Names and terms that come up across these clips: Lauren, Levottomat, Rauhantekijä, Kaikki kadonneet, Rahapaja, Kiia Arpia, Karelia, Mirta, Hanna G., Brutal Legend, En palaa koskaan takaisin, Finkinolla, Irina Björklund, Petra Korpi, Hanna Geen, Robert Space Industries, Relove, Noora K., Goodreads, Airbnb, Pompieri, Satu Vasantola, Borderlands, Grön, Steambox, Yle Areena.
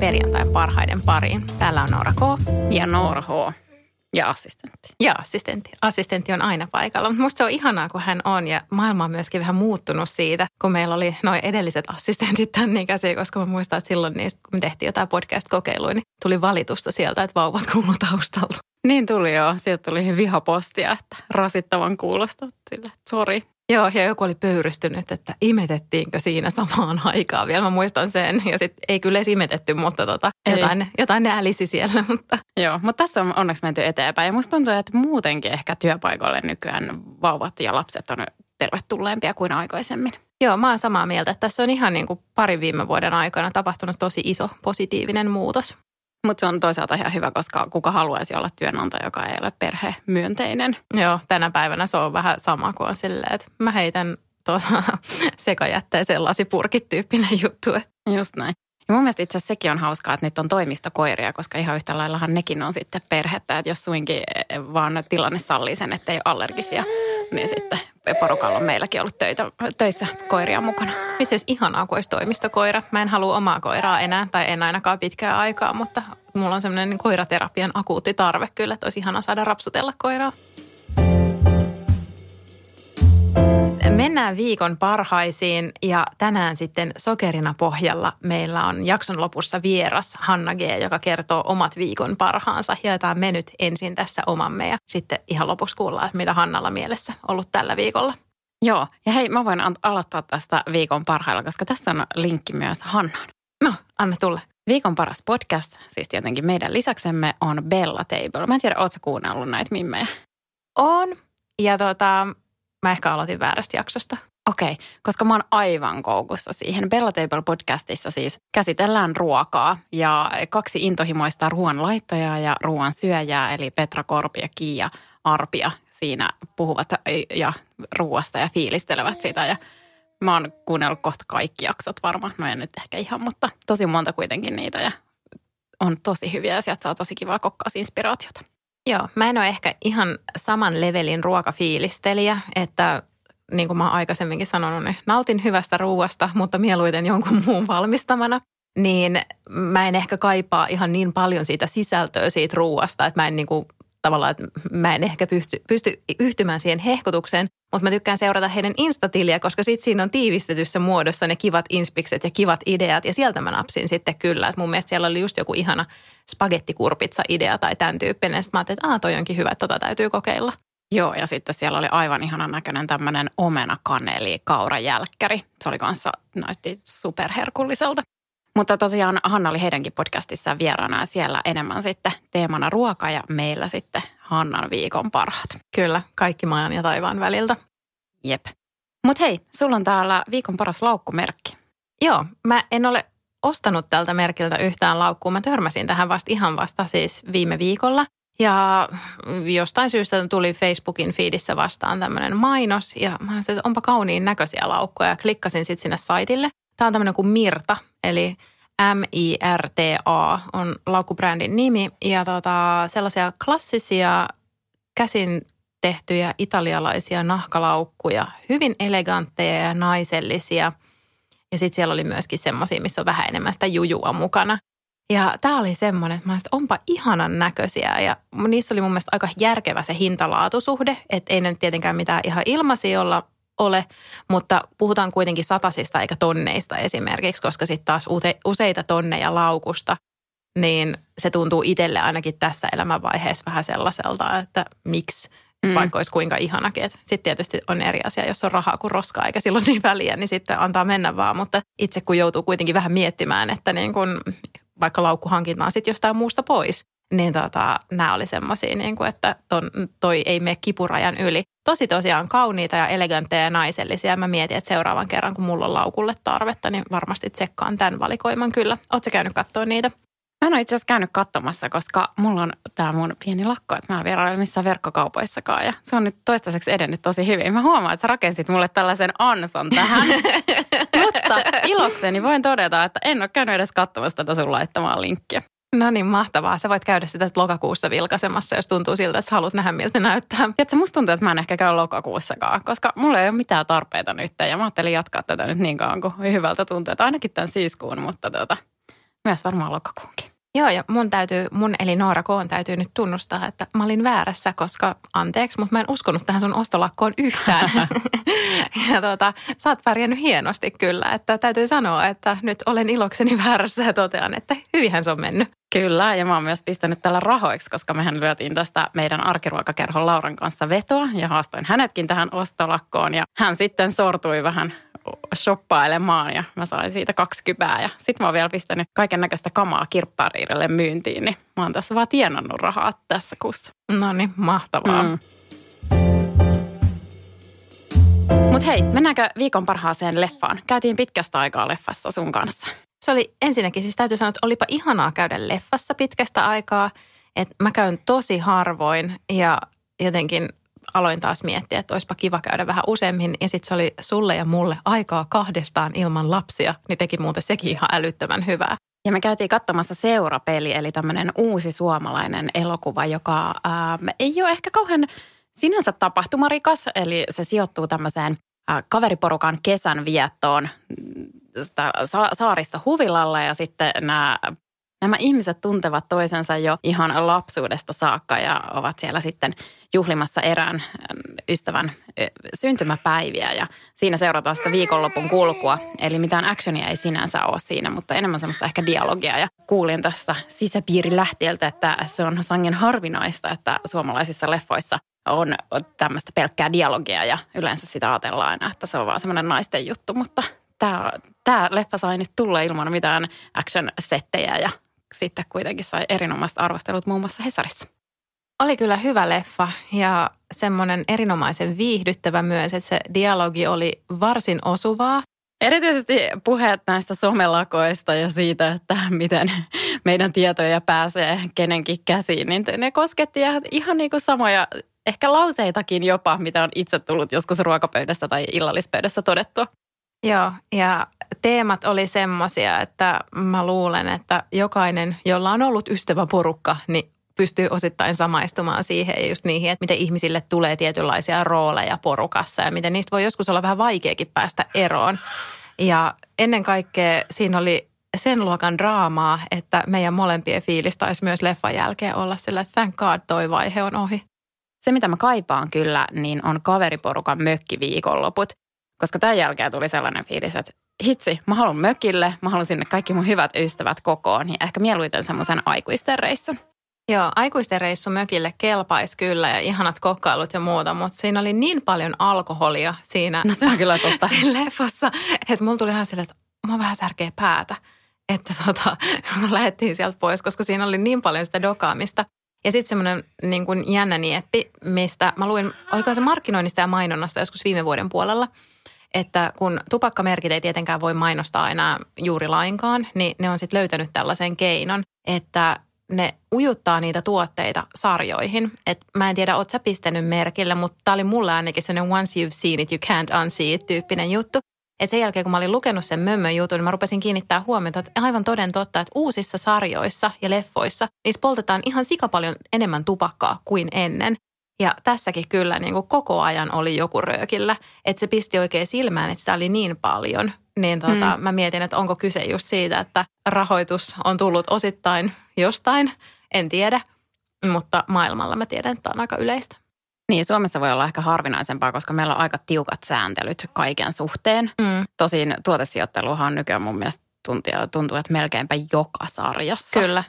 Perjantain parhaiden pariin. Täällä on Noora K. ja Noora H. ja assistentti. Assistentti on aina paikalla, mutta musta se on ihanaa, kun hän on, ja maailma on myöskin vähän muuttunut siitä, kun meillä oli noin edelliset assistentit tämän ikäisiä, koska mä muistan, että silloin niistä, kun tehtiin jotain podcast-kokeiluja, niin tuli valitusta sieltä, että vauvat kuuluu taustalta. Niin tuli joo, sieltä tuli vihapostia, että rasittavan kuulosta sillä, sori. Joo, ja joku oli pöyristynyt, että imetettiinkö siinä samaan aikaan vielä. Mä muistan sen, ja sitten ei kyllä edes imetetty, mutta jotain ne älisi siellä. Mutta. Joo, mutta tässä on onneksi menty eteenpäin. Ja musta tuntuu, että muutenkin ehkä työpaikoille nykyään vauvat ja lapset on tervetulleempia kuin aikaisemmin. Joo, mä oon samaa mieltä, että tässä on ihan niin kuin parin viime vuoden aikana tapahtunut tosi iso positiivinen muutos. Mutta se on toisaalta ihan hyvä, koska kuka haluaisi olla työnantaja, joka ei ole perhemyönteinen. Joo, tänä päivänä se on vähän sama kuin on silleen, että mä heitän sekajätteeseen lasipurkit-tyyppinen juttu. Just näin. Ja mun mielestä itse asiassa sekin on hauskaa, että nyt on toimistokoiria, koska ihan yhtä laillahan nekin on sitten perhettä. Että jos suinkin vaan tilanne sallii sen, että ei ole allergisia, niin sitten porukalla on meilläkin ollut töissä koiria mukana. Missä olisi ihanaa, kun olisi toimistokoira. Mä en halua omaa koiraa enää, tai en ainakaan pitkään aikaa, mutta mulla on semmoinen koiraterapian akuutti tarve kyllä, että olisi ihanaa saada rapsutella koiraa. Mennään viikon parhaisiin, ja tänään sitten sokerina pohjalla meillä on jakson lopussa vieras Hanna G., joka kertoo omat viikon parhaansa. Jaetaan me nyt ensin tässä omamme ja sitten ihan lopuksi kuullaan, mitä Hannalla mielessä ollut tällä viikolla. Joo, ja hei, mä voin aloittaa tästä viikon parhailla, koska tässä on linkki myös Hannaan. No, anna tulla. Viikon paras podcast, siis tietenkin meidän lisäksemme, on Bella Table. Mä en tiedä, ootko kuunnellut näitä mimmejä? On, ja mä ehkä aloitin väärästä jaksosta. Okei, koska mä oon aivan koukussa siihen. Bella Table podcastissa siis käsitellään ruokaa ja kaksi intohimoista ruoanlaittajaa ja ruoan syöjää, eli Petra Korpi ja Kiia Arpia siinä puhuvat ja ruoasta ja fiilistelevät sitä. Ja mä oon kuunnellut kohta kaikki jaksot varmaan, no en nyt ehkä ihan, mutta tosi monta kuitenkin niitä ja on tosi hyviä ja sieltä saa tosi kivaa kokkausinspiraatiota. Joo, mä en ole ehkä ihan saman levelin ruokafiilistelijä, että niin kuin mä oon aikaisemminkin sanonut, niin nautin hyvästä ruuasta, mutta mieluiten jonkun muun valmistamana. Niin mä en ehkä kaipaa ihan niin paljon siitä sisältöä siitä ruuasta, että mä en niin kuin, tavallaan, että mä en ehkä pysty yhtymään siihen hehkutukseen, mutta mä tykkään seurata heidän Insta-tiliä, koska sitten siinä on tiivistetyssä muodossa ne kivat inspikset ja kivat ideat, ja sieltä mä napsin sitten kyllä, että mun mielestä siellä oli just joku ihana spagettikurpitsa-idea tai tämän tyyppinen, sitten mä ajattelin, että toi onkin hyvä, että täytyy kokeilla. Joo, ja sitten siellä oli aivan ihanan näköinen tämmöinen omenakaneli-kaurajälkkäri, se oli kanssa, näytti superherkulliselta. Mutta tosiaan Hanna oli heidänkin podcastissaan vieraana, siellä enemmän sitten teemana ruoka ja meillä sitten Hannan viikon parhaat. Kyllä, kaikki maan ja taivaan väliltä. Jep. Mut hei, sulla on täällä viikon paras laukkumerkki. Joo, mä en ole ostanut tältä merkiltä yhtään laukkua. Mä törmäsin tähän vasta siis viime viikolla. Ja jostain syystä tuli Facebookin feedissä vastaan tämmöinen mainos. Ja mä sanoin, että onpa kauniin näköisiä laukkuja. Ja klikkasin sitten sinne saitille. Tämä on tämmöinen kuin Mirta, eli Mirta on laukkubrändin nimi, ja sellaisia klassisia käsin tehtyjä italialaisia nahkalaukkuja, hyvin elegantteja ja naisellisia. Ja sitten siellä oli myöskin semmoisia, missä on vähän enemmän sitä jujua mukana. Ja tämä oli semmoinen, että mä sanoin, että onpa ihanan näköisiä, ja niissä oli mun mielestä aika järkevä se hintalaatusuhde, että ei ne nyt tietenkään mitään ihan ilmaisia ole, mutta puhutaan kuitenkin satasista eikä tonneista esimerkiksi, koska sitten taas useita tonneja laukusta, niin se tuntuu itselle ainakin tässä elämänvaiheessa vähän sellaiselta, että miksi vaikka olisi kuinka ihanakin. Sitten tietysti on eri asia, jos on rahaa kuin roskaa, eikä silloin niin väliä, niin sitten antaa mennä vaan. Mutta itse kun joutuu kuitenkin vähän miettimään, että niin kun, vaikka laukku hankitaan sitten jostain muusta pois, niin nämä oli semmoisia, niin kun, että toi ei mene kipurajan yli. Tosiaan kauniita ja elegantteja ja naisellisia. Mä mietin, että seuraavan kerran, kun mulla on laukulle tarvetta, niin varmasti tsekkaan tämän valikoiman kyllä. Ootko sä käynyt katsoa niitä? Mä en ole itse asiassa käynyt katsomassa, koska mulla on tää mun pieni lakko, että mä en vieraile missään verkkokaupoissakaan. Ja se on nyt toistaiseksi edennyt tosi hyvin. Mä huomaan, että sä rakensit mulle tällaisen ansan tähän. Mutta ilokseni voin todeta, että en ole käynyt edes katsomassa tätä sun laittamaan linkkiä. No niin, mahtavaa. Sä voit käydä sitä lokakuussa vilkaisemassa, jos tuntuu siltä, että sä haluat nähdä, miltä näyttää. Tiedätkö, musta tuntuu, että mä en ehkä käy lokakuussakaan, koska mulla ei ole mitään tarpeita nyt. Ja mä ajattelin jatkaa tätä nyt niin kauan, kun hyvältä tuntuu, että ainakin tämän syyskuun, mutta myös varmaan lokakuunkin. Joo, ja mun eli Noora K. täytyy nyt tunnustaa, että mä olin väärässä, koska anteeksi, mutta mä en uskonut tähän sun ostolakkoon yhtään. Ja sä oot pärjännyt hienosti kyllä, että täytyy sanoa, että nyt olen ilokseni väärässä ja totean, että hyvinhän se on mennyt. Kyllä, ja mä oon myös pistänyt tällä rahoiksi, koska mehän lyötiin tästä meidän arkiruokakerhon Lauren kanssa vetoa ja haastoin hänetkin tähän ostolakkoon ja hän sitten sortui vähän shoppailemaan ja mä sain siitä 20 €. Ja sit mä oon vielä pistänyt kaiken näköistä kamaa kirppariirelle myyntiin, niin mä oon tässä vaan tienannut rahaa tässä kuussa. No niin, mahtavaa. Mut hei, mennäänkö viikon parhaaseen leffaan? Käytiin pitkästä aikaa leffassa sun kanssa. Se oli ensinnäkin, siis täytyy sanoa, että olipa ihanaa käydä leffassa pitkästä aikaa. Että mä käyn tosi harvoin ja jotenkin aloin taas miettiä, että olisipa kiva käydä vähän useammin. Ja sitten se oli sulle ja mulle aikaa kahdestaan ilman lapsia, niin teki muuten sekin ihan älyttömän hyvää. Ja me käytiin katsomassa Seura-peli, eli tämmöinen uusi suomalainen elokuva, joka ei ole ehkä kauhean sinänsä tapahtumarikas. Eli se sijoittuu tämmöiseen kaveriporukan kesän viettoon saaristohuvilalla ja sitten Nämä ihmiset tuntevat toisensa jo ihan lapsuudesta saakka ja ovat siellä sitten juhlimassa erään ystävän syntymäpäiviä. Ja siinä seurataan sitä viikonlopun kulkua. Eli mitään actionia ei sinänsä ole siinä, mutta enemmän semmoista ehkä dialogia. Ja kuulin tästä sisäpiirilähtiöltä, että se on sangen harvinaista, että suomalaisissa leffoissa on tämmöistä pelkkää dialogia. Ja yleensä sitä ajatellaan aina, että se on vaan semmoinen naisten juttu, mutta tämä leffa sai nyt tulla ilman mitään action-settejä ja sitten kuitenkin sai erinomaiset arvostelut muun muassa Hesarissa. Oli kyllä hyvä leffa ja semmoinen erinomaisen viihdyttävä myös, että se dialogi oli varsin osuvaa. Erityisesti puheet näistä somelakoista ja siitä, että miten meidän tietoja pääsee kenenkin käsiin, niin ne kosketti ihan niin kuin samoja, ehkä lauseitakin jopa, mitä on itse tullut joskus ruokapöydästä tai illallispöydässä todettua. Joo, ja teemat oli semmoisia, että mä luulen, että jokainen, jolla on ollut ystäväporukka, niin pystyy osittain samaistumaan siihen ja just niihin, että miten ihmisille tulee tietynlaisia rooleja porukassa ja miten niistä voi joskus olla vähän vaikeakin päästä eroon. Ja ennen kaikkea siinä oli sen luokan draamaa, että meidän molempien fiilis taisi myös leffan jälkeen olla sillä, että thank God, toi vaihe on ohi. Se, mitä mä kaipaan kyllä, niin on kaveriporukan mökkiviikonloput. Koska tämän jälkeen tuli sellainen fiilis, että hitsi, mä haluan mökille, mä haluan sinne kaikki mun hyvät ystävät kokoon. Niin ehkä mieluiten semmoisen aikuisten reissun. Joo, aikuisten reissu mökille kelpaisi kyllä ja ihanat kokkailut ja muuta, mutta siinä oli niin paljon alkoholia siinä, no se on kyllä totta. Siinä leffossa, että mulla tuli ihan silleen, että mä vähän särkee päätä, että lähdettiin sieltä pois, koska siinä oli niin paljon sitä dokaamista. Ja sitten semmoinen niin kuin jännä nieppi, mistä mä luin, oliko se markkinoinnista ja mainonnasta joskus viime vuoden puolella, että kun tupakkamerkit ei tietenkään voi mainostaa enää juuri lainkaan, niin ne on sitten löytänyt tällaisen keinon, että ne ujuttaa niitä tuotteita sarjoihin. Et mä en tiedä, oot sä pistänyt merkille, mutta tää oli mulle ainakin sellainen once you've seen it, you can't unsee it -tyyppinen juttu. Et sen jälkeen, kun mä olin lukenut sen mömmön jutun, niin mä rupesin kiinnittää huomiota, että aivan toden totta, että uusissa sarjoissa ja leffoissa niissä poltetaan ihan sikapaljon enemmän tupakkaa kuin ennen. Ja tässäkin kyllä niin kuin koko ajan oli joku röökillä, että se pisti oikein silmään, että sitä oli niin paljon. Niin mä mietin, että onko kyse just siitä, että rahoitus on tullut osittain jostain, en tiedä. Mutta maailmalla mä tiedän, että on aika yleistä. Niin, Suomessa voi olla ehkä harvinaisempaa, koska meillä on aika tiukat sääntelyt kaiken suhteen. Tosin tuotesijoitteluhan on nykyään mun mielestä tuntuu, että melkeinpä joka sarjassa. Kyllä.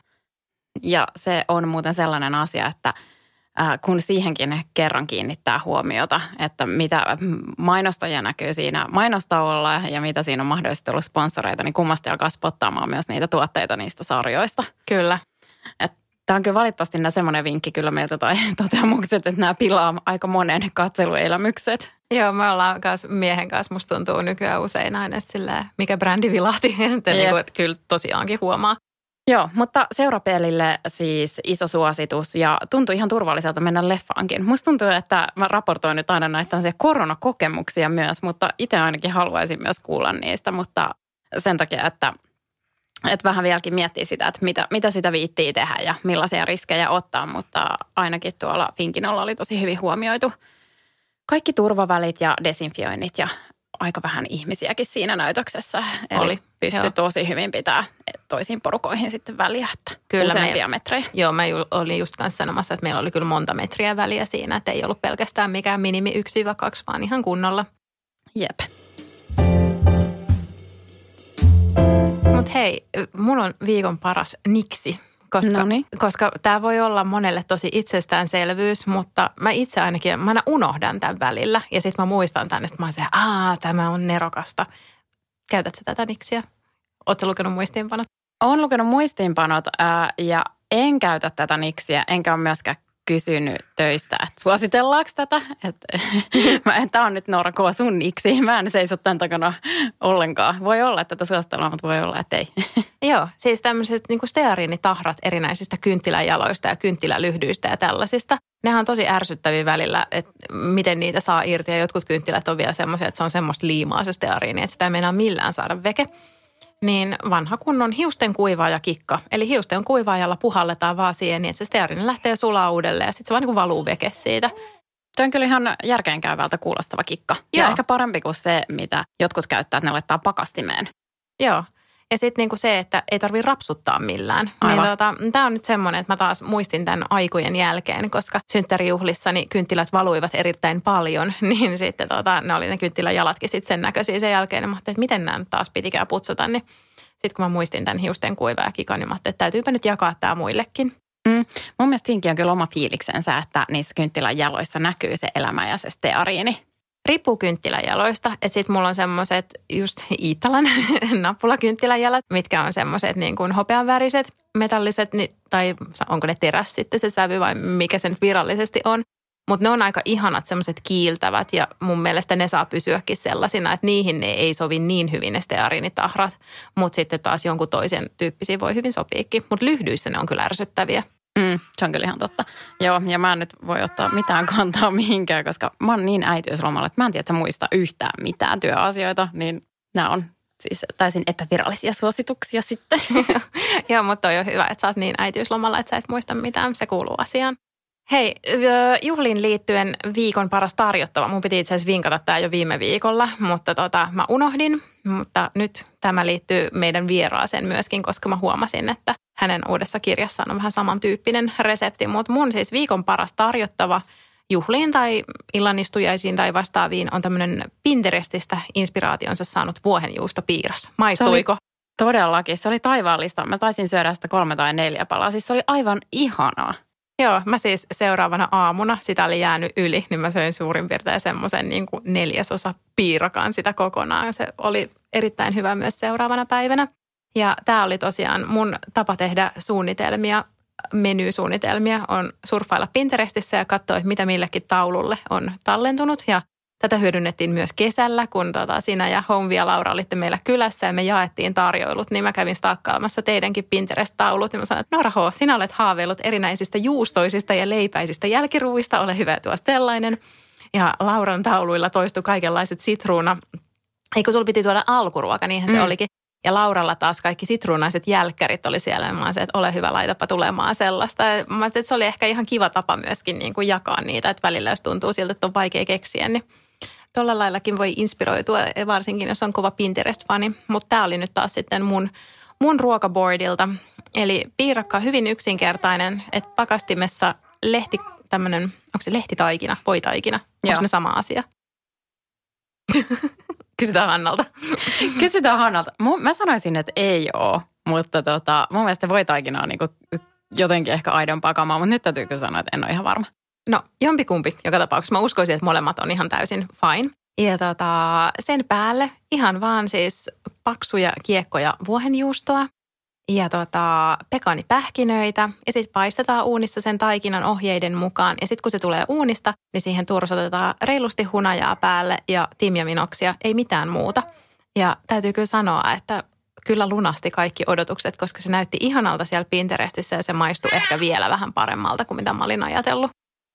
Ja se on muuten sellainen asia, että kun siihenkin kerran kiinnittää huomiota, että mitä mainostajia näkyy siinä mainostauolla ja mitä siinä on mahdollisesti ollut sponsoreita, niin kummasti alkaa spottaamaan myös niitä tuotteita niistä sarjoista. Kyllä. Tämä on kyllä valitettavasti semmoinen vinkki kyllä meiltä tai toteamukset, että nämä pilaa aika monen katseluelämykset. Joo, me ollaan miehen kanssa, musta tuntuu nykyään usein aina silleen, mikä brändi vilahti, että kyllä tosiaankin huomaa. Joo, mutta Seura-pelille siis iso suositus ja tuntui ihan turvalliselta mennä leffaankin. Musta tuntuu, että mä raportoin nyt aina näitä koronakokemuksia myös, mutta itse ainakin haluaisin myös kuulla niistä, mutta sen takia, että vähän vieläkin miettii sitä, että mitä sitä viittii tehdä ja millaisia riskejä ottaa, mutta ainakin tuolla Finkinolla oli tosi hyvin huomioitu kaikki turvavälit ja desinfioinnit ja aika vähän ihmisiäkin siinä näytöksessä. Eli pystyi tosi hyvin pitää toisiin porukoihin sitten väliä, että kyllä useampia metrejä. Joo, mä olin just kanssa sanomassa, että meillä oli kyllä monta metriä väliä siinä, että ei ollut pelkästään mikään minimi 1-2, vaan ihan kunnolla. Jep. Mutta hei, mulla on viikon paras niksi, koska tämä voi olla monelle tosi itsestäänselvyys, mutta mä itse ainakin, mä aina unohdan tämän välillä ja sitten mä muistan tämän, että mä oon se, tämä on nerokasta. Käytät sä tätä niksiä? Ootko lukenut muistiinpanot? Oon lukenut muistiinpanot ja en käytä tätä niksiä, enkä ole myöskään kysynyt töistä, että suositellaanko tätä? Tämä on nyt Noora K. sun niksi. Mä en seiso tämän takana ollenkaan. Voi olla, että tätä suositellaan, mutta voi olla, että ei. Joo, siis tämmöiset niin kuin steariinitahrat erinäisistä kynttiläjaloista ja kynttilälyhdyistä ja tällaisista. Nehän on tosi ärsyttäviä välillä, että miten niitä saa irti. Ja jotkut kynttilät on vielä semmoisia, että se on semmoista liimaa se steariini, että sitä ei meinaa millään saada veke. Niin vanha kunnon hiusten kuivaaja kikka. Eli hiusten kuivaajalla puhalletaan vaan siihen, niin että se steariini lähtee sulaa uudelleen ja sitten se vaan niin kuin valuu veke siitä. Tuo on kyllä ihan järkeenkäyvältä kuulostava kikka. Joo. Ja ehkä parempi kuin se, mitä jotkut käyttää, että ne laittaa pakastimeen. Joo. Ja sitten niinku se, että ei tarvitse rapsuttaa millään. Niin tämä on nyt semmoinen, että mä taas muistin tämän aikojen jälkeen, koska synttärijuhlissani kynttilät valuivat erittäin paljon. Niin sitten ne oli ne kynttiläjalatkin sitten sen näköisiä sen jälkeen. Ja mä ajattelin, että miten nämä taas pitikään putsata. Niin sitten kun mä muistin tämän hiusten kuivaa ja kikan, niin mä ajattelin, että täytyypä nyt jakaa tämä muillekin. Mun mielestä siinkin on kyllä oma fiiliksensä, että niissä kynttiläjaloissa näkyy se elämä ja se steariini. Riippuu kynttiläjaloista, että sitten mulla on semmoiset just Iitalan nappulakynttiläjalat, mitkä on semmoiset niin kuin hopeanväriset, metalliset, tai onko ne teräs sitten se sävy vai mikä se nyt virallisesti on. Mutta ne on aika ihanat semmoiset kiiltävät ja mun mielestä ne saa pysyäkin sellaisina, että niihin ne ei sovi niin hyvin ne steariinitahrat, mutta sitten taas jonkun toisen tyyppisiin voi hyvin sopiikin, mutta lyhdyissä ne on kyllä ärsyttäviä. Se on kyllä ihan totta. Joo, ja mä en nyt voi ottaa mitään kantaa mihinkään, koska mä oon niin äitiyslomalla, että mä en tiedä, että sä muista yhtään mitään työasioita, niin nämä on siis täysin epävirallisia suosituksia sitten. Joo, mutta on jo hyvä, että sä oot niin äitiyslomalla, että sä et muista mitään, se kuuluu asiaan. Hei, juhliin liittyen viikon paras tarjottava. Mun piti itse asiassa vinkata tämä jo viime viikolla, mutta mä unohdin. Mutta nyt tämä liittyy meidän vieraaseen myöskin, koska mä huomasin, että hänen uudessa kirjassaan on vähän samantyyppinen resepti. Mutta mun siis viikon paras tarjottava juhliin tai illanistujaisiin tai vastaaviin on tämmöinen Pinterestistä inspiraationsa saanut vuohenjuustopiiras. Maistuiko? Todellakin, se oli taivaallista. Mä taisin syödä sitä 3 tai 4 palaa. Siis se oli aivan ihanaa. Joo, mä siis seuraavana aamuna, sitä oli jäänyt yli, niin mä söin suurin piirtein semmoisen niin kuin 1/4 piirakan sitä kokonaan. Se oli erittäin hyvä myös seuraavana päivänä. Ja tää oli tosiaan mun tapa tehdä suunnitelmia, menysuunnitelmia, on surffailla Pinterestissä ja katsoa, mitä millekin taululle on tallentunut. Ja tätä hyödynnettiin myös kesällä, kun sinä ja Homvi ja Laura olitte meillä kylässä ja me jaettiin tarjoilut. Niin mä kävin stakkailemassa teidänkin Pinterest-taulut ja mä sanoin, että Noora H., sinä olet haaveillut erinäisistä juustoisista ja leipäisistä jälkiruista. Ole hyvä tuossa tällainen. Ja Lauran tauluilla toistui kaikenlaiset sitruuna. Eikö sulla piti tuoda alkuruoka, niinhän se olikin. Ja Lauralla taas kaikki sitruunaiset jälkkärit oli siellä. Ja mä olin se, että ole hyvä, laitapa tulemaan sellaista. Ja mä ajattelin, että se oli ehkä ihan kiva tapa myöskin niin kuin jakaa niitä. Että välillä jos tuntuu siltä, että on vaikea keksiä, niin tuolla laillakin voi inspiroitua, varsinkin jos on kova Pinterest-fani, mutta tämä oli nyt taas sitten mun ruokaboardilta. Eli piirakka on hyvin yksinkertainen, että pakastimessa onko se lehtitaikina, voitaikina, onko ne sama asia? Kysytään Hannalta. Mä sanoisin, että ei ole, mutta mun mielestä voitaikina on niinku jotenkin ehkä aidon pakamaa, mutta nyt täytyy sanoa, että en ole ihan varma. No, jompikumpi joka tapauksessa. Mä uskoisin, että molemmat on ihan täysin fine. Ja sen päälle ihan vaan siis paksuja kiekkoja vuohenjuustoa ja pekaanipähkinöitä. Ja sitten paistetaan uunissa sen taikinan ohjeiden mukaan. Ja sitten kun se tulee uunista, niin siihen tursotetaan reilusti hunajaa päälle ja timjaminoksia, ei mitään muuta. Ja täytyy kyllä sanoa, että kyllä lunasti kaikki odotukset, koska se näytti ihanalta siellä Pinterestissä ja se maistui ehkä vielä vähän paremmalta kuin mitä mä olin ajatellut.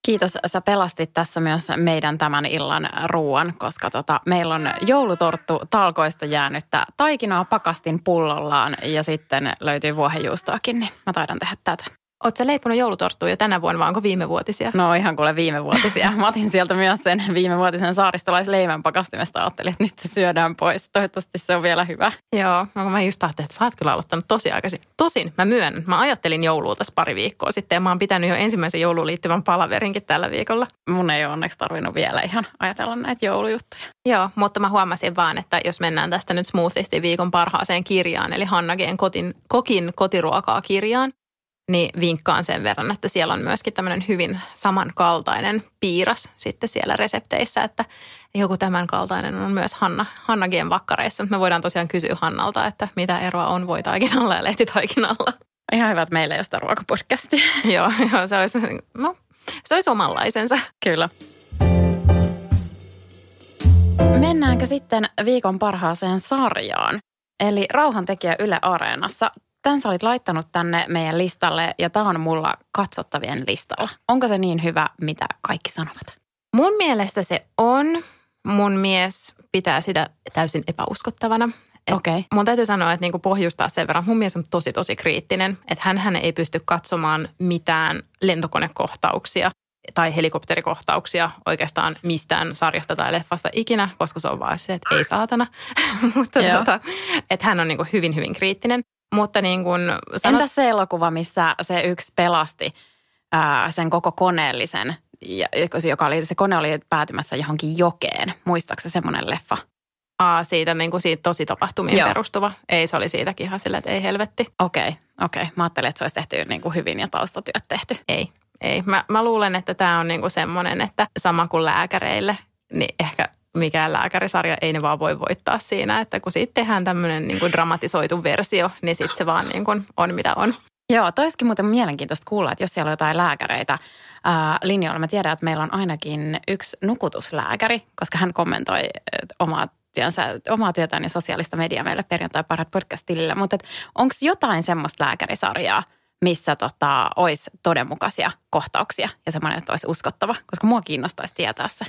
Kiitos, sä pelastit tässä myös meidän tämän illan ruoan, koska meillä on joulutorttu talkoista jäänyttä taikinaa pakastin pullollaan ja sitten löytyy vuohenjuustoakin, niin mä taidan tehdä tätä. Ootko sä leiponut joulutorttua jo tänä vuonna, vai onko viimevuotisia? No ihan kuule viimevuotisia. Mä otin sieltä myös sen viimevuotisen saaristolaisleivän pakastimesta. Ajattelin, että nyt se syödään pois. Toivottavasti se on vielä hyvä. Joo, mä just ajattelin, että sä oot kyllä aloittanut tosi aikaisin. Tosin mä myönnän. Mä ajattelin joulua tässä pari viikkoa sitten ja mä oon pitänyt jo ensimmäisen jouluun liittyvän palaverinkin tällä viikolla. Mun ei ole onneksi tarvinnut vielä ihan ajatella näitä joulujuttuja. Joo, mutta mä huomasin vaan, että jos mennään tästä nyt smoothisti viikon parhaaseen kirjaan, eli Hanna Geen kokin kotiruokaa kirjaan, niin vinkkaan sen verran, että siellä on myöskin tämmöinen hyvin samankaltainen piiras sitten siellä resepteissä, että joku tämänkaltainen on myös Hanna G.'n vakkareissa. Me voidaan tosiaan kysyä Hannalta, että mitä eroa on voitaikinalla ja lehtitaikinalla. Ihan hyvä, että meillä ei ole sitä ruokapodcastia. Joo, se olisi omanlaisensa. Kyllä. Mennäänkö sitten viikon parhaaseen sarjaan, eli Rauhantekijä Yle Areenassa. Tän sä olit laittanut tänne meidän listalle ja tää on mulla katsottavien listalla. Onko se niin hyvä, mitä kaikki sanovat? Mun mielestä se on. Mun mies pitää sitä täysin epäuskottavana. Okay. Mun täytyy sanoa, että niinku pohjustaa sen verran. Mun mies on tosi kriittinen. Että hänhän ei pysty katsomaan mitään lentokonekohtauksia tai helikopterikohtauksia oikeastaan mistään sarjasta tai leffasta ikinä, koska se on vaan se, että ei saatana. Mutta että hän on niinku hyvin kriittinen. Mutta niin kuin sanot... Entäs se elokuva, missä se yksi pelasti sen koko koneellisen, se kone oli päätymässä johonkin jokeen. Muistaakseni semmoinen leffa? Siitä niin kuin siitä tosi tapahtumiin perustuva. Ei, se oli siitäkin ihan sillä, että ei helvetti. Okei. Mä ajattelin, että se olisi tehty niin kuin hyvin ja taustatyöt tehty. Ei. Mä luulen, että tämä on niin kuin semmoinen, että sama kuin lääkäreille, niin ehkä... Mikään lääkärisarja ei ne vaan voi voittaa siinä, että kun siitä tehdään tämmöinen niin kuin dramatisoitu versio, niin sitten se vaan niin kuin on mitä on. Joo, toisikin muuten mielenkiintoista kuulla, että jos siellä on jotain lääkäreitä linjoilla. Mä tiedän, että meillä on ainakin yksi nukutuslääkäri, koska hän kommentoi omaa työtään ja sosiaalista mediaa meille perjantai parhaat podcastille. Mutta onko jotain semmoista lääkärisarjaa, missä olisi todenmukaisia kohtauksia ja semmoinen, että olisi uskottava, koska mua kiinnostaisi tietää se.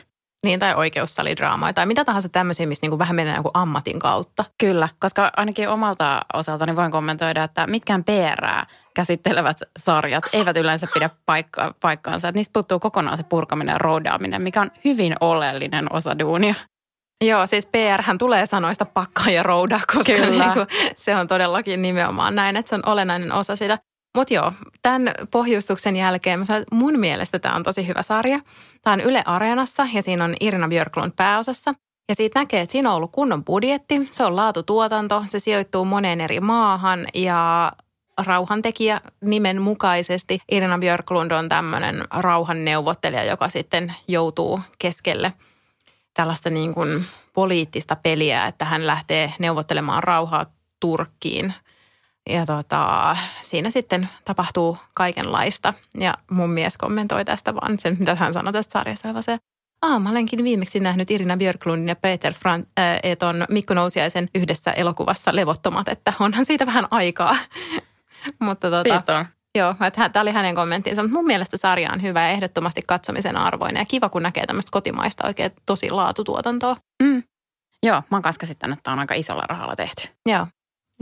Niin, tai oikeussalidraamaa tai mitä tahansa tämmöisiä, missä niin kuin vähän mennään joku ammatin kautta. Kyllä, koska ainakin omalta osaltani voin kommentoida, että mitkään PR-ää käsittelevät sarjat eivät yleensä pidä paikkaansa. Että niistä puuttuu kokonaan se purkaminen ja roudaaminen, mikä on hyvin oleellinen osa duunia. Joo, siis PR-hän tulee sanoista pakkaa ja roudaa, koska niin kuin, se on todellakin nimenomaan näin, että se on olennainen osa sitä. Mutta joo, tämän pohjustuksen jälkeen mä sanoin, että mun mielestä tämä on tosi hyvä sarja. Tämä on Yle Areenassa ja siinä on Irina Björklund pääosassa. Ja siitä näkee, että siinä on ollut kunnon budjetti, se on laatutuotanto, se sijoittuu moneen eri maahan ja rauhantekijä nimen mukaisesti. Irina Björklund on tämmöinen rauhanneuvottelija, joka sitten joutuu keskelle tällaista niin kuin poliittista peliä, että hän lähtee neuvottelemaan rauhaa Turkkiin. Ja siinä sitten tapahtuu kaikenlaista. Ja mun mies kommentoi tästä vaan sen, mitä hän sanoi tästä sarjasta. Mä olenkin viimeksi nähnyt Irina Björklundin ja Peter Frank, ton Mikko Nousiaisen yhdessä elokuvassa Levottomat, että onhan siitä vähän aikaa. Mutta joo, tämä oli hänen kommenttinsa. Mutta mun mielestä sarja on hyvä ja ehdottomasti katsomisen arvoinen. Ja kiva, kun näkee tämmöistä kotimaista oikein tosi laatutuotantoa. Mm. Joo, mä oon kanssa käsittänyt, että tämä on aika isolla rahalla tehty. Joo.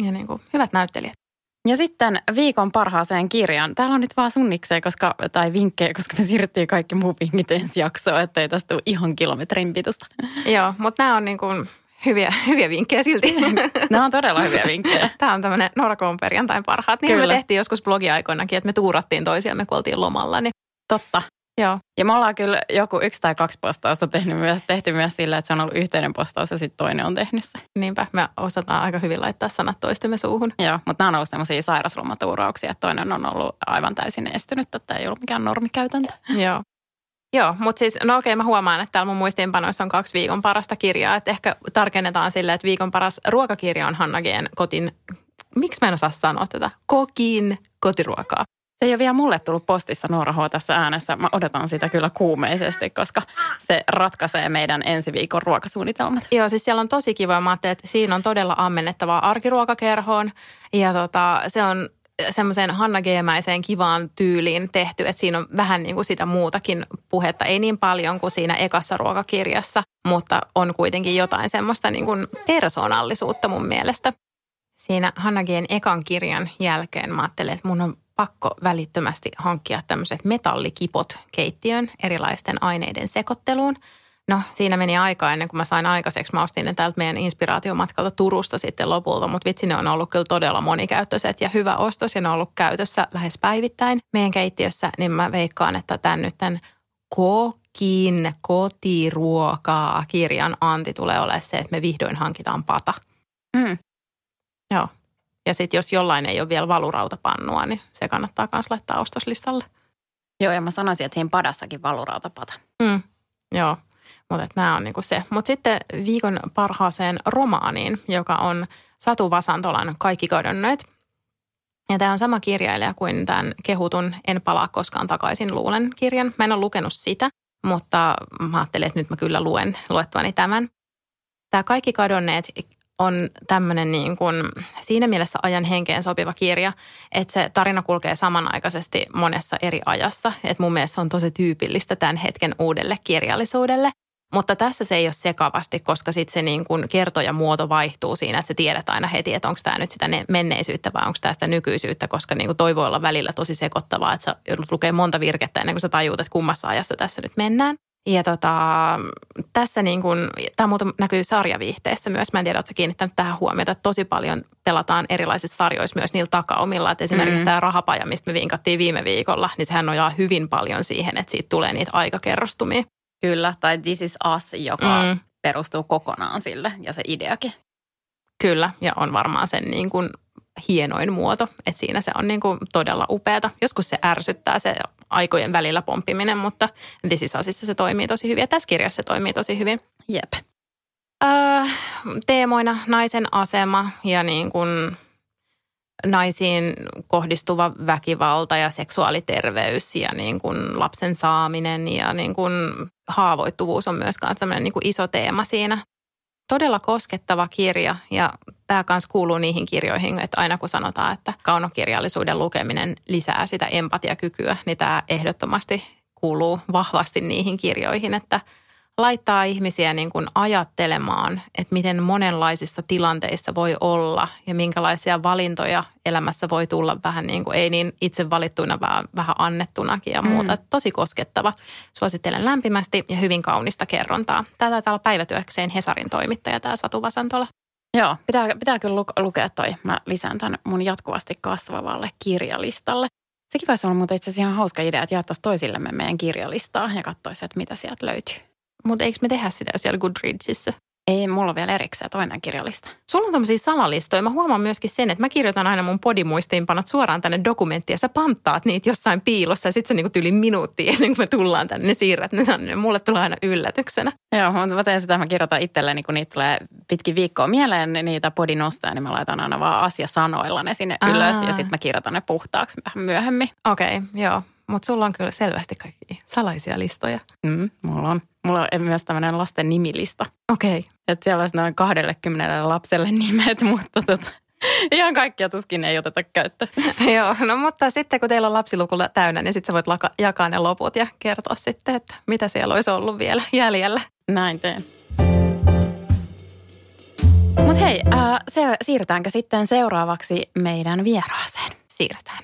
Ja niin kuin, hyvät näyttelijät. Ja sitten viikon parhaaseen kirjaan. Täällä on nyt vaan sunnikseen, tai vinkkejä, koska me siirryttiin kaikki muu vinkit ensi jaksoon, ettei tästä tule ihan kilometrin pitusta. Joo, mutta nämä on niin kuin hyviä vinkkejä silti. Nämä on todella hyviä vinkkejä. Tämä on tämmöinen Noora K.:n perjantain parhaat. Niin me tehtiin joskus blogiaikoinakin, että me tuurattiin toisiamme, kun oltiin lomalla. Niin... Totta. Joo. Ja me ollaan kyllä joku 1 tai 2 postausta tehty myös sillä, että se on ollut yhteinen postaus ja sitten toinen on tehnyt se. Niinpä, me osataan aika hyvin laittaa sanat toistemme suuhun. Joo, mutta nämä on ollut sellaisia sairauslomatuurauksia, että toinen on ollut aivan täysin estynyt, että ei ollut mikään normikäytäntö. Joo. Joo, mutta siis, no okei, mä huomaan, että täällä mun muistiinpanoissa on 2 viikon parasta kirjaa, että ehkä tarkennetaan silleen, että viikon paras ruokakirja on Hanna Geen kotin, miksi mä en osaa sanoa tätä, kokin kotiruokaa. Se ei ole vielä mulle tullut postissa Noora H. tässä äänessä. Mä odotan sitä kyllä kuumeisesti, koska se ratkaisee meidän ensi viikon ruokasuunnitelmat. Joo, siis siellä on tosi kiva. Mä ajattelin, että siinä on todella ammennettavaa arkiruokakerhoon ja se on semmoiseen Hanna G.-mäiseen kivaan tyyliin tehty, että siinä on vähän niin kuin sitä muutakin puhetta. Ei niin paljon kuin siinä ekassa ruokakirjassa, mutta on kuitenkin jotain semmoista niin kuin persoonallisuutta mun mielestä. Siinä Hanna G.:n ekan kirjan jälkeen mä ajattelin, että mun on pakko välittömästi hankkia tämmöiset metallikipot keittiön erilaisten aineiden sekoitteluun. No siinä meni aikaa ennen kuin mä sain aikaiseksi. Mä ostin ne täältä meidän inspiraatiomatkalta Turusta sitten lopulta, mutta vitsi ne on ollut kyllä todella monikäyttöiset ja hyvä ostos ja ne on ollut käytössä lähes päivittäin meidän keittiössä, niin mä veikkaan, että tämän nyt tämän kokin kotiruokaa kirjan anti tulee olemaan se, että me vihdoin hankitaan pata. Mm. Joo. Ja sitten jos jollain ei ole vielä valurautapannua, niin se kannattaa myös laittaa ostoslistalle. Joo, ja mä sanoisin, että siinä padassakin valurautapata. Mm, joo, mutta nämä on niinku se. Mutta sitten viikon parhaaseen romaaniin, joka on Satu Vasantolan Kaikki kadonneet. Ja tämä on sama kirjailija kuin tämän kehutun En palaa koskaan takaisin luulen kirjan. Mä en ole lukenut sitä, mutta mä ajattelin, että nyt mä kyllä luen luettuani tämän. Tämä Kaikki kadonneet on tämmöinen niin kuin siinä mielessä ajan henkeen sopiva kirja, että se tarina kulkee samanaikaisesti monessa eri ajassa. Että mun mielestä se on tosi tyypillistä tämän hetken uudelle kirjallisuudelle. Mutta tässä se ei ole sekavasti, koska sitten se niin kuin kerto ja muoto vaihtuu siinä, että sä tiedät aina heti, että onko tämä nyt sitä menneisyyttä vai onko tämä sitä nykyisyyttä, koska niin kuin toi voi olla välillä tosi sekoittavaa, että sä joudut lukee monta virkettä ennen kuin sä tajuut, että kummassa ajassa tässä nyt mennään. Ja tässä niin kuin, tämä muuten näkyy sarjaviihteessä myös. Mä en tiedä, ootko sä kiinnittänyt tähän huomiota, että tosi paljon pelataan erilaisissa sarjoissa myös niillä takaumilla. Että esimerkiksi tämä Rahapaja, mistä me vinkattiin viime viikolla, niin sehän nojaa hyvin paljon siihen, että siitä tulee niitä aikakerrostumia. Kyllä, tai This is us, joka perustuu kokonaan sille ja se ideakin. Kyllä, ja on varmaan sen niin kuin hienoin muoto, että siinä se on niin kuin todella upeata. Joskus se ärsyttää se aikojen välillä pomppiminen, mutta This is Usissa se toimii tosi hyvin ja tässä kirjassa se toimii tosi hyvin. Jep. Teemoina naisen asema ja niin kuin naisiin kohdistuva väkivalta ja seksuaaliterveys ja niin kuin lapsen saaminen ja niin kuin haavoittuvuus on myös tämmöinen niin kuin iso teema siinä. Todella koskettava kirja ja tämä kanssa kuuluu niihin kirjoihin, että aina kun sanotaan, että kaunokirjallisuuden lukeminen lisää sitä empatiakykyä, niin tämä ehdottomasti kuuluu vahvasti niihin kirjoihin, että laittaa ihmisiä niin kuin ajattelemaan, että miten monenlaisissa tilanteissa voi olla ja minkälaisia valintoja elämässä voi tulla vähän niin kuin, ei niin itse valittuina, vaan vähän annettunakin ja muuta. Tosi koskettava. Suosittelen lämpimästi ja hyvin kaunista kerrontaa. Tämä taitaa olla päivätyökseen Hesarin toimittaja, tämä Satu Vasantola. Joo, pitää kyllä lukea toi. Mä lisään tämän mun jatkuvasti kasvavalle kirjalistalle. Sekin voisi olla muuten itse asiassa ihan hauska idea, että jaettaisiin toisillemme meidän kirjalistaa ja katsoisi, että mitä sieltä löytyy. Mutta eikö me tehdä sitä siellä Goodreadsissa? Ei, mulla on vielä erikseen toinen kirjalista. Sulla on tämmöisiä salalistoja. Mä huomaan myöskin sen, että mä kirjoitan aina mun podimuistiinpanot suoraan tänne dokumenttiin ja sä panttaat niitä jossain piilossa ja sit sä niinku tyyli minuuttia ennen kuin me tullaan tänne, niin siirrät ne tänne. Mulle tulee aina yllätyksenä. Joo, mutta mä teen sitä, mä kirjoitan itselleni, kun niitä tulee pitkin viikkoa mieleen niitä podinostoja, niin mä laitan aina vaan asiasanoilla ne sinne ylös ja sit mä kirjoitan ne puhtaaksi vähän myöhemmin. Okei, joo. Mutta sulla on kyllä selvästi kaikki salaisia listoja. Mulla on myös tämmöinen lasten nimilista. Okei. Okay. Että siellä olisi noin 20 lapselle nimet, mutta ihan kaikkia tuskin ei oteta käyttöön. Joo, no mutta sitten kun teillä on lapsilukulla täynnä, niin sitten sä voit jakaa ne loput ja kertoa sitten, että mitä siellä olisi ollut vielä jäljellä. Näin teen. Mut hei, siirrytäänkö sitten seuraavaksi meidän vieraaseen? Siirrytään.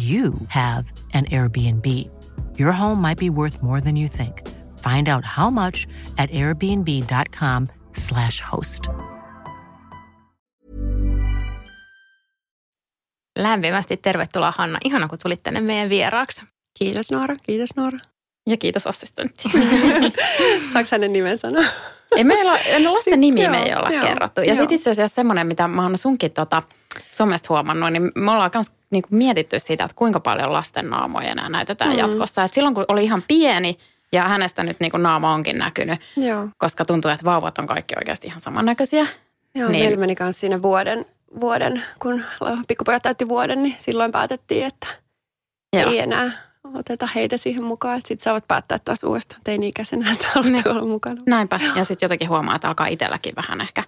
you have an Airbnb. Your home might be worth more than you think. Find out how much at airbnb.com/host. Lämpimästi tervetuloa, Hanna. Ihana, kun tulit tänne meidän vieraaksi. Kiitos, Noora. Kiitos, Noora. Ja kiitos assistentti. Saanko hänen nimen sanoa? En ole sitä nimiä, me ei olla kerrottu. Ja sitten itse asiassa semmoinen, mitä mä oon sunkin somesta huomannut, niin me ollaan myös niinku mietitty siitä, että kuinka paljon lasten naamoja enää näytetään jatkossa. Et silloin kun oli ihan pieni ja hänestä nyt niinku naama onkin näkynyt, koska tuntuu, että vauvat on kaikki oikeasti ihan samannäköisiä. Joo, niin meillä meni kanssa siinä vuoden, kun pikkupojat täytti vuoden, niin silloin päätettiin, että ei enää oteta heitä siihen mukaan, että sitten saavat päättää taas uudestaan teini-ikäisenä, että haluatte olla mukana. Näinpä. Ja sitten jotenkin huomaa, että alkaa itselläkin vähän ehkä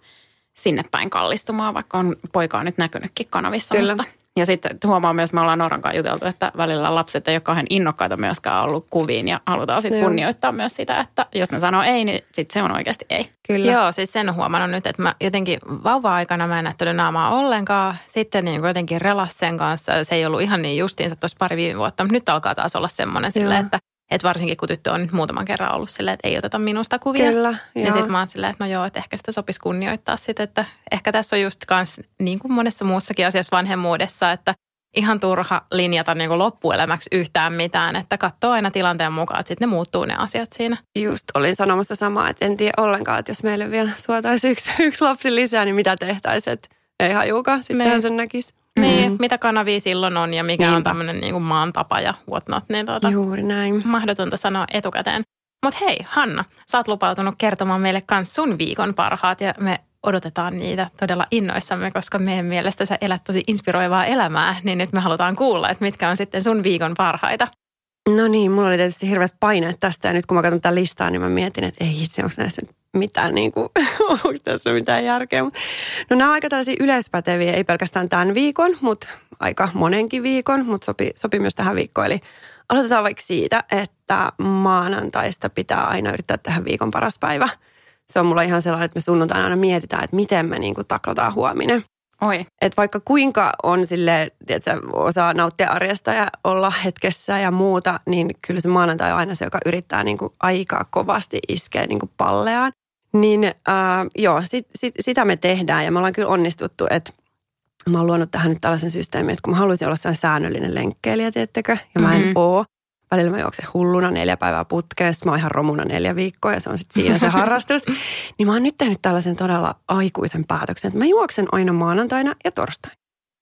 sinne päin kallistumaan, vaikka on poikaa nyt näkynytkin kanavissa. Kyllä. Mutta. Ja sitten huomaa myös, me ollaan Nooran kanssa juteltu, että välillä lapset ei ole kauhean innokkaita myöskään ollut kuviin ja halutaan sitten kunnioittaa myös sitä, että jos ne sanoo ei, niin sitten se on oikeasti ei. Kyllä. Joo, siis sen on huomannut nyt, että mä jotenkin vauva-aikana mä en näyttänyt naamaa ollenkaan. Sitten niin jotenkin relas sen kanssa, se ei ollut ihan niin justiinsa tuossa pari viime vuotta, mutta nyt alkaa taas olla semmoinen silleen, että varsinkin kun tyttö on nyt muutaman kerran ollut silleen, että ei oteta minusta kuvia. Kyllä, niin sitten mä oon silleen, että no joo, että ehkä sitä sopisi kunnioittaa sitten, että ehkä tässä on just kans niin kuin monessa muussakin asiassa vanhemmuudessa, että ihan turha linjata niin kuin loppuelämäksi yhtään mitään, että katsoo aina tilanteen mukaan, että sitten ne muuttuu ne asiat siinä. Just olin sanomassa samaa, että en tiedä ollenkaan, että jos meille vielä suotaisi yksi lapsi lisää, niin mitä tehtäisiin, että ei hajukaan, sittenhän sen näkisi. Niin, mitä kanavia silloin on ja mikä on tämmöinen niin kuin maan tapa ja whatnot, niin juuri näin. Mahdotonta sanoa etukäteen. Mutta hei, Hanna, sä oot lupautunut kertomaan meille kans sun viikon parhaat ja me odotetaan niitä todella innoissamme, koska meidän mielestä sä elät tosi inspiroivaa elämää, niin nyt me halutaan kuulla, että mitkä on sitten sun viikon parhaita. No niin, mulla oli tietysti hirveät paineet tästä ja nyt kun mä katson tämän listaa, niin mä mietin, että ei itse, onko näissä mitään, niin kuin, onko tässä mitään järkeä. No nämä on aika tällaisia yleispäteviä, ei pelkästään tämän viikon, mutta aika monenkin viikon, mutta sopi myös tähän viikkoon. Eli aloitetaan vaikka siitä, että maanantaista pitää aina yrittää tehdä viikon paras päivä. Se on mulla ihan sellainen, että me sunnuntaina aina mietitään, että miten me niin kuin taklataan huominen. Että vaikka kuinka on silleen, tiedätkö, osaa nauttia arjesta ja olla hetkessä ja muuta, niin kyllä se maanantai on aina se, joka yrittää niin kuin aikaa kovasti iskeä niin kuin palleaan. Niin sitä me tehdään ja me ollaan kyllä onnistuttu, että mä oon luonut tähän nyt tällaisen systeemin, että kun mä haluaisin olla sellainen säännöllinen lenkkeilijä, tiedättekö, ja mä en oo. Välillä mä juoksen hulluna 4 päivää putkeen, mä oon ihan romuna 4 viikkoa ja se on sitten siinä se harrastus. Niin mä oon nyt tehnyt tällaisen todella aikuisen päätöksen, että mä juoksen aina maanantaina ja torstaina.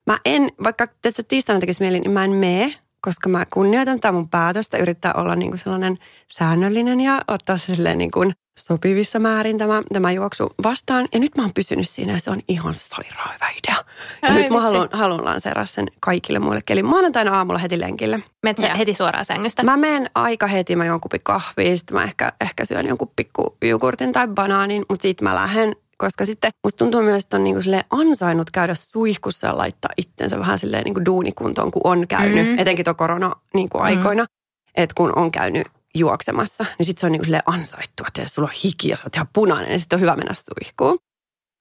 Mä en, vaikka tietysti tiistaina tekisi mieli, niin mä en mene, koska mä kunnioitan tää mun päätöstä, yrittää olla niinku sellainen säännöllinen ja ottaa se silleen niinku sopivissa määrin tämä juoksu vastaan. Ja nyt mä oon pysynyt siinä ja se on ihan sairaan hyvä idea. Ja nyt mä haluan lanseeraa sen kaikille muillekin. Eli maanantaina aamulla heti lenkille. Menet heti suoraan sängystä? Mä menen aika heti. Mä juon kuppi kahvia. Sitten mä ehkä syön jonkun pikku jogurtin tai banaanin. Mutta sit mä lähden, koska sitten musta tuntuu myös, että on niinku silleen ansainnut käydä suihkussa ja laittaa itsensä vähän silleen niinku duunikuntoon, kun on käynyt. Etenkin tuo korona-aikoina. Että kun on käynyt juoksemassa, niin sitten se on niin kuin silleen ansaittua, että sulla on hiki ja sä oot ihan punainen, ja sitten on hyvä mennä suihkuun.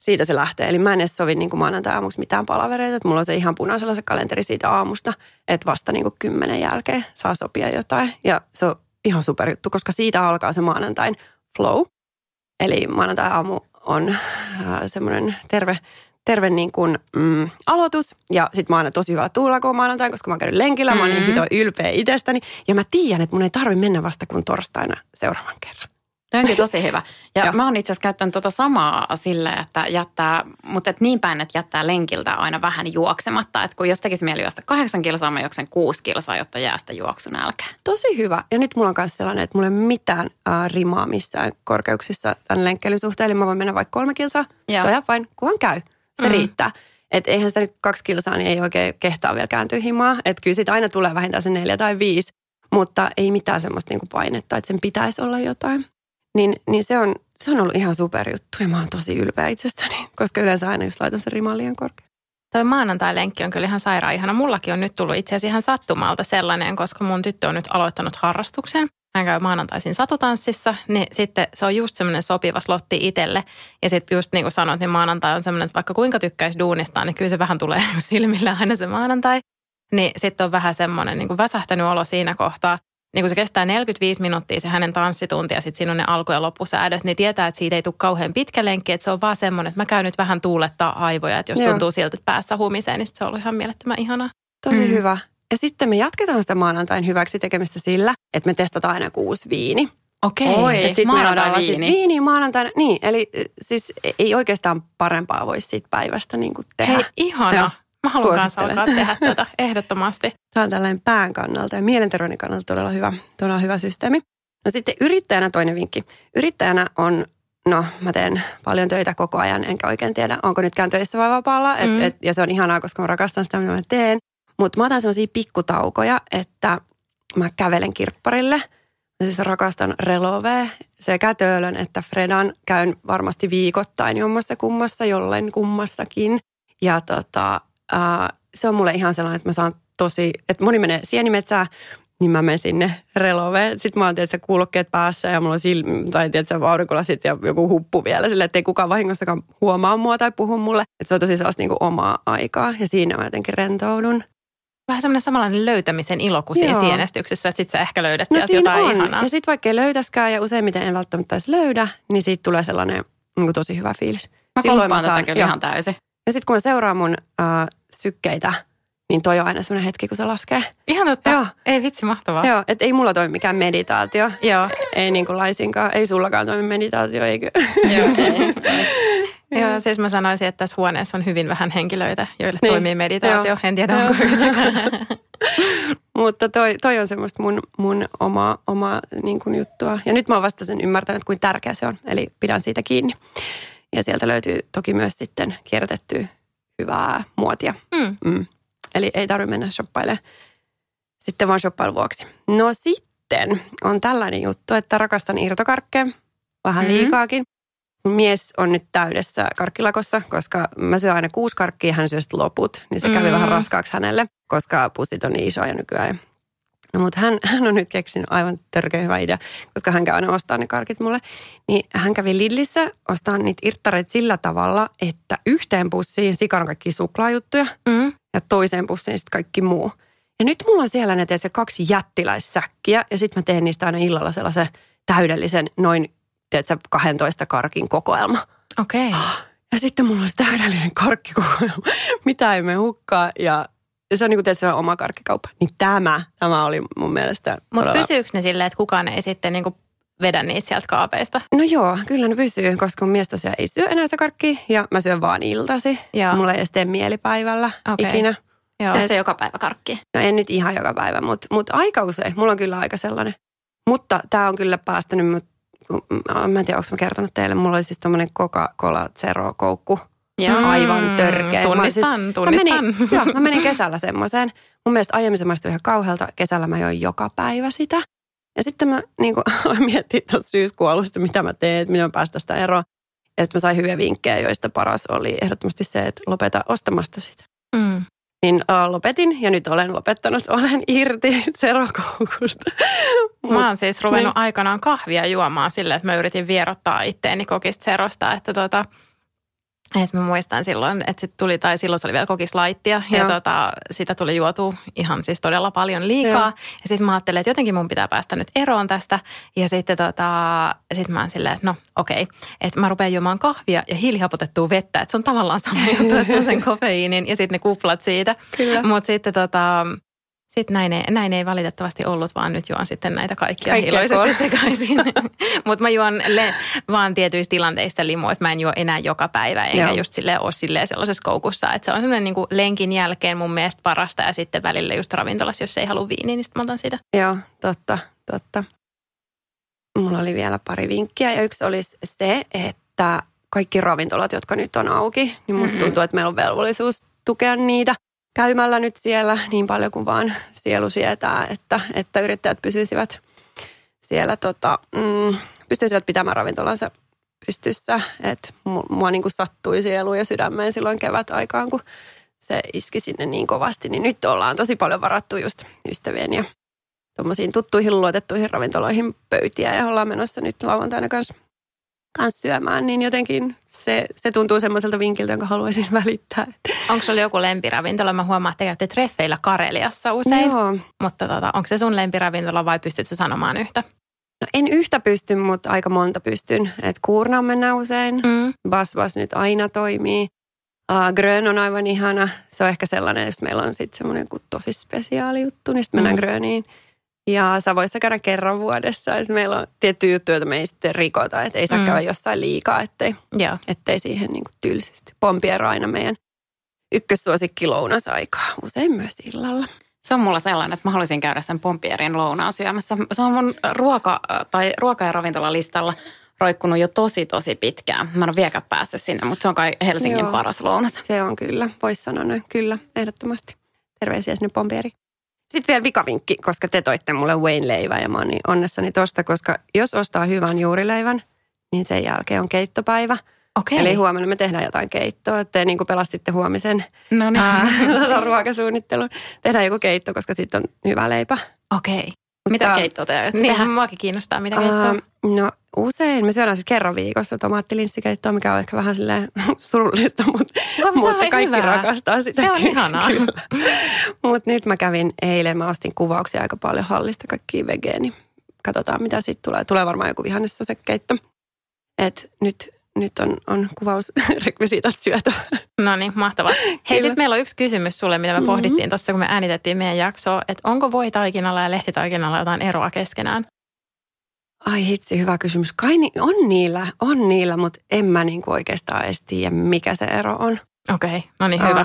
Siitä se lähtee. Eli mä en edes sovi niin kuin maanantai-aamuksi mitään palavereita, että mulla on se ihan punaisella se kalenteri siitä aamusta, että vasta niin kuin 10 jälkeen saa sopia jotain. Ja se on ihan superjuttu, koska siitä alkaa se maanantain flow. Eli maanantai-aamu on semmoinen terve niin kuin, aloitus. Ja sit mä oon aina tosi hyvä tuulla, kun maanantain, koska mä oon käynyt lenkillä. Mä oon niin hito ylpeä itsestäni. Ja mä tiedän, että mun ei tarvitse mennä vasta kuin torstaina seuraavan kerran. Tämä onkin tosi hyvä. Ja mä oon itse asiassa käyttänyt tota samaa sillä, että jättää, mutta et niin päin, että jättää lenkiltä aina vähän juoksematta. Että kun jos tekisi mieli juosta 8 kilsaa, mä juoksen 6 kilsaa, jotta jää sitä juoksun älkää. Tosi hyvä. Ja nyt mulla on myös sellainen, että mulla ei ole mitään rimaa missään korkeuksissa tämän lenkkeilyn suhteen. Eli mä voin mennä vaikka 3 kilsaa. Se on ihan vain, kunhan käy. Se riittää. Että eihän sitä nyt 2 kilsaa, niin ei oikein kehtaa vielä kääntyä himaa. Että kyllä siitä aina tulee vähintään se 4 tai 5. mutta ei mitään semmoista niinku painetta, että sen pitäisi olla jotain. Niin se on ollut ihan superjuttu ja mä oon tosi ylpeä itsestäni, koska yleensä aina jos laitan sen riman liian korkealle. Toi maanantai-lenkki on kyllä ihan sairaan ihana. Mullakin on nyt tullut itse asiassa ihan sattumalta sellainen, koska mun tyttö on nyt aloittanut harrastuksen. Hän käy maanantaisin satutanssissa, niin sitten se on just semmoinen sopiva slotti itselle. Ja sitten just niin kuin sanoit, niin maanantai on semmoinen, että vaikka kuinka tykkäisi duunistaa, niin kyllä se vähän tulee silmillä aina se maanantai. Niin sitten on vähän semmoinen niin kuin väsähtänyt olo siinä kohtaa. Niin kun se kestää 45 minuuttia se hänen tanssitunti ja sitten siinä on ne alku- ja loppusäädöt, niin tietää, että siitä ei tule kauhean pitkä lenkki, että se on vaan semmoinen, että mä käyn nyt vähän tuulettaa aivoja, että jos tuntuu siltä, että päässä humiseen, niin se on ollut ihan mielettömän ihanaa. Tosi hyvä. Ja sitten me jatketaan sitä maanantain hyväksi tekemistä sillä, että me testataan aina 6 viini. Okei, maanantai viini. Viini maanantaina, niin, eli siis ei oikeastaan parempaa voi siitä päivästä niin kuin tehdä. Hei, ihana. Ja. Mä haluan kanssa alkaa tehdä tätä ehdottomasti. Tämä on tällainen pään kannalta ja mielenterveyden kannalta todella hyvä systeemi. No sitten yrittäjänä toinen vinkki. Yrittäjänä on, no mä teen paljon töitä koko ajan, enkä oikein tiedä, onko nytkään töissä vai vapaalla. Ja se on ihanaa, koska mä rakastan sitä, mitä mä teen. Mutta mä otan sellaisia pikkutaukoja, että mä kävelen kirpparille. Mä siis rakastan Relovea sekä Töölön että Fredan. Käyn varmasti viikoittain jommassa kummassa, jollain kummassakin. Ja se on mulle ihan sellainen, että mä saan että moni menee sienimetsään, niin mä menen sinne Reloveen. Sitten mä oon tietysti kuulokkeet päässä ja mulla on aurinkolasit ja joku huppu vielä sille, että ei kukaan vahingossakaan huomaa mua tai puhu mulle. Että se on tosi sellaista niin kuin omaa aikaa ja siinä mä jotenkin rentoudun. Vähän semmoinen samanlainen löytämisen ilo kuin siinä sienestyksessä, että sit sä ehkä löydät sieltä jotain ihanaa. Ja sit vaikka ei löytäskään ja useimmiten en välttämättä edes löydä, niin siitä tulee sellainen niin kuin tosi hyvä fiilis. Mä komppaan tätä kyllä ihan täysin. Ja sitten kun mä seuraan mun sykkeitä, niin toi on aina semmoinen hetki, kun se laskee. Ihan totta. Joo. Ei vitsi, mahtavaa. Joo, että ei mulla toimi mikään meditaatio. Joo. Ei niin kuin laisinkaan, ei sullakaan toimi meditaatio, eikö? Joo, ei. Joo, siis mä sanoisin, että tässä huoneessa on hyvin vähän henkilöitä, joille toimii meditaatio. Joo. En tiedä, onko yhtäkään. Mutta toi on semmoista mun omaa niin kuin juttua. Ja nyt mä oon vasta sen ymmärtänyt, kuin tärkeä se on. Eli pidän siitä kiinni. Ja sieltä löytyy toki myös sitten kierrätettyä hyvää muotia. Eli ei tarvitse mennä shoppailemaan. Sitten vaan shoppailun vuoksi. No sitten on tällainen juttu, että rakastan irtokarkkeja. Vähän liikaakin. Mun mies on nyt täydessä karkkilakossa, koska mä syön aina 6 karkkia, hän syö sitten loput. Niin se kävi vähän raskaaksi hänelle, koska pussit on niin isoja nykyään. No mutta hän on nyt keksinyt aivan törkeä hyvä idea, koska hän käy aina ostaa ne karkit mulle. Niin hän kävi Lidlissä ostaa niitä irttareita sillä tavalla, että yhteen pussiin sikana kaikki suklaajuttuja ja toiseen pussiin sitten kaikki muu. Ja nyt mulla on siellä ne tietysti 2 jättiläissäkkiä ja sitten mä teen niistä aina illalla sellaisen täydellisen noin tietysti 12 karkin kokoelma. Okei. Okay. Ja sitten mulla on se täydellinen karkkikokoelma, mitä ei mene hukkaan ja... Ja se on niin kuin teet oma karkkikauppa. Niin tämä oli mun mielestä. Mutta pysyykö ne silleen, että kukaan ei sitten niin kuin vedä niitä sieltä kaapeista? No joo, kyllä ne pysyy, koska mun mies tosiaan ei syö enää sitä karkkia. Ja mä syön vaan iltasi. Joo. Mulla ei edes tee mielipäivällä ikinä. Syötkö se joka päivä karkkia? No en nyt ihan joka päivä, mutta aika usein. Mulla on kyllä aika sellainen. Mutta tämä on kyllä päästänyt mut, mä en tiedä, onko mä kertonut teille. Mulla oli siis tommonen Coca-Cola Zero-koukku. Joo. Aivan törkeä. Tunnistan. Mä menin kesällä semmoiseen. Mun mielestä aiemmin se maistui ihan kauhealta. Kesällä mä join joka päivä sitä. Ja sitten mä niin kuin, mietin tuossa syyskuun alusta, mitä mä teen, miten mä päästän sitä eroon. Ja sitten mä sain hyviä vinkkejä, joista paras oli ehdottomasti se, että lopeta ostamasta sitä. Niin lopetin ja nyt olen lopettanut. Olen irti serokoukusta. Mä oon siis ruvennut aikanaan kahvia juomaan silleen, että mä yritin vierottaa itteeni kokista serosta, että Et mä muistan silloin, että sit tuli, tai silloin se oli vielä kokislaittia, ja sitä tuli juotua ihan siis todella paljon liikaa. Ja sitten mä ajattelin, että jotenkin mun pitää päästä nyt eroon tästä. Ja sitten sit mä oon silleen, että että mä rupean juomaan kahvia ja hiilihapotettua vettä. Että se on tavallaan sama juttu, että se on sen kofeiinin ja sitten ne kuplat siitä. Mutta sitten Sitten näin ei valitettavasti ollut, vaan nyt juon sitten näitä kaikkia iloisesti sekaisin. Mutta mä juon vaan tietyissä tilanteissa limua, että mä en juo enää joka päivä, enkä just silleen ole silleen sellaisessa koukussa. Että se on semmoinen niinku lenkin jälkeen mun mielestä parasta ja sitten välillä just ravintolassa, jos ei halua viiniä, niin sitten mä otan sitä. Joo, totta. Mulla oli vielä pari vinkkiä ja yksi olisi se, että kaikki ravintolat, jotka nyt on auki, niin musta tuntuu, että meillä on velvollisuus tukea niitä. käymällä nyt siellä niin paljon kuin vaan sielu sietää, että yrittäjät pysyisivät siellä, pystyisivät pitämään ravintolansa pystyssä. Et mua niin kuin sattui sieluun ja sydämeen silloin kevätaikaan, kun se iski sinne niin kovasti, niin nyt ollaan tosi paljon varattu just ystävien ja tuommoisiin tuttuihin luotettuihin ravintoloihin pöytiä ja ollaan menossa nyt lauantaina kanssa syömään, niin jotenkin se tuntuu semmoiselta vinkiltä, jonka haluaisin välittää. Onko sulla joku lempiravintola? Mä huomaan, että käytte treffeillä Kareliassa usein. Joo. Mutta onko se sun lempiravintola vai pystytkö sanomaan yhtä? No en yhtä pysty, mutta aika monta pystyn. Et Kuurnaan mennään usein. Basbas nyt aina toimii. Grön on aivan ihana. Se on ehkä sellainen, jos meillä on sitten semmoinen tosi spesiaali juttu, niin sitten mennään Gröniin. Ja Savoissa käydään kerran vuodessa, että meillä on tiettyjä juttuja, joita me ei sitten rikota, että ei saa käydä jossain liikaa, ettei siihen niin kuin tylsisty. Pompieri aina meidän ykkössuosikki lounasaikaa, usein myös illalla. Se on mulla sellainen, että mä haluaisin käydä sen Pompierin lounaan syömässä. Se on mun ruoka- ja ravintolalistalla roikkunut jo tosi pitkään. Mä en ole vieläkään päässyt sinne, mutta se on kai Helsingin paras lounas. Se on kyllä, voisi sanoa näin, kyllä, ehdottomasti. Terveisiä sinne Pompieriin. Sitten vielä vikavinkki, koska te toitte mulle Wayne-leivää ja mä oon niin onnessani tosta, koska jos ostaa hyvän juurileivän, niin sen jälkeen on keittopäivä. Okay. Eli huomenna me tehdään jotain keittoa, te niin kuin pelastitte huomisen ruokasuunnittelun. Tehdään joku keitto, koska sitten on hyvä leipä. Okei. Okay. Mitä keittoa te aiotte tehdä? Muakin kiinnostaa, mitä keittoa? No usein me syödään siis kerran viikossa tomaattilinssikeittoa, mikä on ehkä vähän silleen surullista, mutta kaikki hyvää. Rakastaa sitä. Se on ihanaa. Mutta nyt mä kävin eilen, mä ostin kuvauksia aika paljon hallista, kaikkia vegeeni. Katsotaan, mitä siitä tulee. Tulee varmaan joku vihannessosekeitto. Et nyt on kuvausrekvisiitat syötä. No niin, mahtavaa. Hei, sitten meillä on yksi kysymys sulle, mitä me pohdittiin tuossa, kun me äänitettiin meidän jaksoa, että onko voitaikinalla ja lehtitaikinalla jotain eroa keskenään? Ai hitsi, hyvä kysymys. Kai on niillä, mutta en mä niinku oikeastaan edes tiedä, mikä se ero on. Okei, no niin hyvä.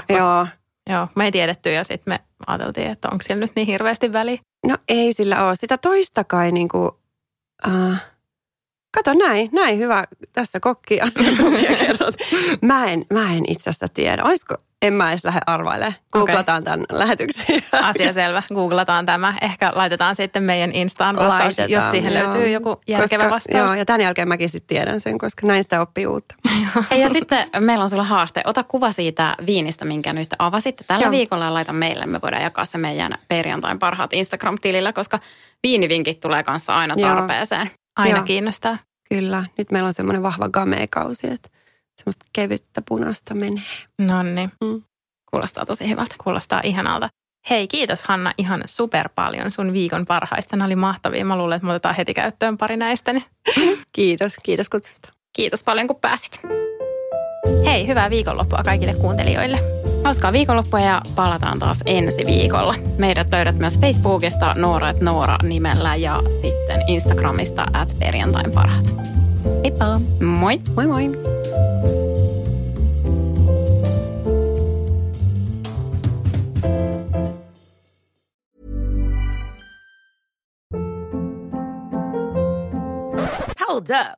Joo, me ei tiedetty ja sitten me ajateltiin, että onko siellä nyt niin hirveästi väliä. No ei sillä ole. Sitä toista kai niinku... Kato näin hyvä. Tässä kokki asiantuntija kertoo. Mä en itse asiassa tiedä. En mä edes lähde arvailemaan. Googlataan tämän lähetyksen. Asia selvä. Googlataan tämä. Ehkä laitetaan sitten meidän Instaan vastaus, jos siihen löytyy joku järkevä vastaus. Joo, ja tämän jälkeen mäkin sitten tiedän sen, koska näin sitä oppii uutta. Hei, ja sitten meillä on sulla haaste. Ota kuva siitä viinistä, minkä nyt avasitte tällä viikolla laita meille. Me voidaan jakaa se meidän perjantain parhaat Instagram-tilillä, koska viinivinkit tulee kanssa aina tarpeeseen. Aina kiinnostaa. Kyllä. Nyt meillä on semmoinen vahva game-kausi, että semmoista kevyttä punaista menee. Nonni. Kuulostaa tosi hyvältä. Kuulostaa ihanalta. Hei, kiitos Hanna ihan super paljon sun viikon parhaista. Ne oli mahtavia. Mä luulen, että me otetaan heti käyttöön pari näistä. Kiitos. Kiitos kutsusta. Kiitos paljon, kun pääsit. Hei, hyvää viikonloppua kaikille kuuntelijoille. Hauskaa viikonloppua ja palataan taas ensi viikolla. Meidät löydät myös Facebookista Noora nimellä ja sitten Instagramista @perjantainparhaat. Heippa! Moi! Moi moi! Hold up!